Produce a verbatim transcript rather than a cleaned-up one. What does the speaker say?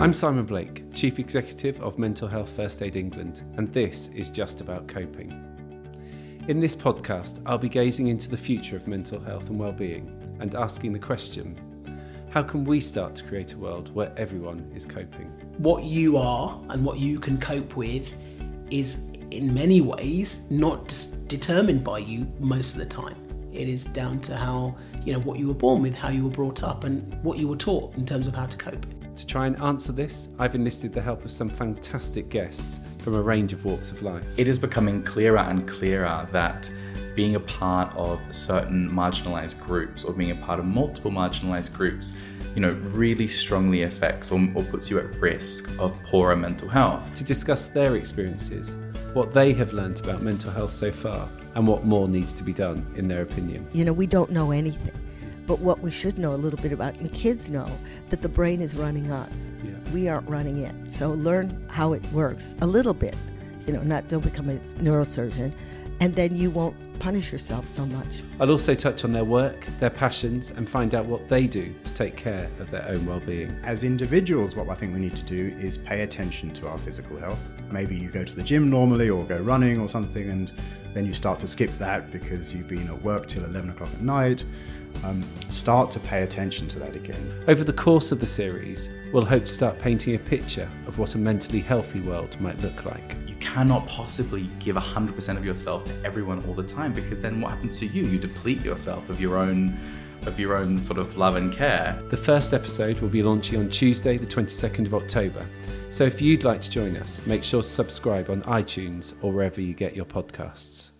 I'm Simon Blake, Chief Executive of Mental Health First Aid England, and this is Just About Coping. In this podcast, I'll be gazing into the future of mental health and well-being and asking the question, how can we start to create a world where everyone is coping? What you are and what you can cope with is in many ways not determined by you most of the time. It is down to how, you know, what you were born with, how you were brought up and what you were taught in terms of how to cope. To try and answer this, I've enlisted the help of some fantastic guests from a range of walks of life. It is becoming clearer and clearer that being a part of certain marginalised groups or being a part of multiple marginalised groups, you know, really strongly affects or, or puts you at risk of poorer mental health. To discuss their experiences, what they have learned about mental health so far and what more needs to be done in their opinion. You know, we don't know anything. But what we should know a little bit about, and kids know, that the brain is running us. Yeah. We aren't running it. So learn how it works a little bit. You know, not don't become a neurosurgeon, and then you won't punish yourself so much. I'll also touch on their work, their passions, and find out what they do to take care of their own well-being. As individuals, what I think we need to do is pay attention to our physical health. Maybe you go to the gym normally or go running or something, and then you start to skip that because you've been at work till eleven o'clock at night. Um, start to pay attention to that again. Over the course of the series, we'll hope to start painting a picture of what a mentally healthy world might look like. You cannot possibly give one hundred percent of yourself to everyone all the time, because then what happens to you? You deplete yourself of your own, of your own sort of love and care. The first episode will be launching on Tuesday, the twenty-second of October. So if you'd like to join us, make sure to subscribe on iTunes or wherever you get your podcasts.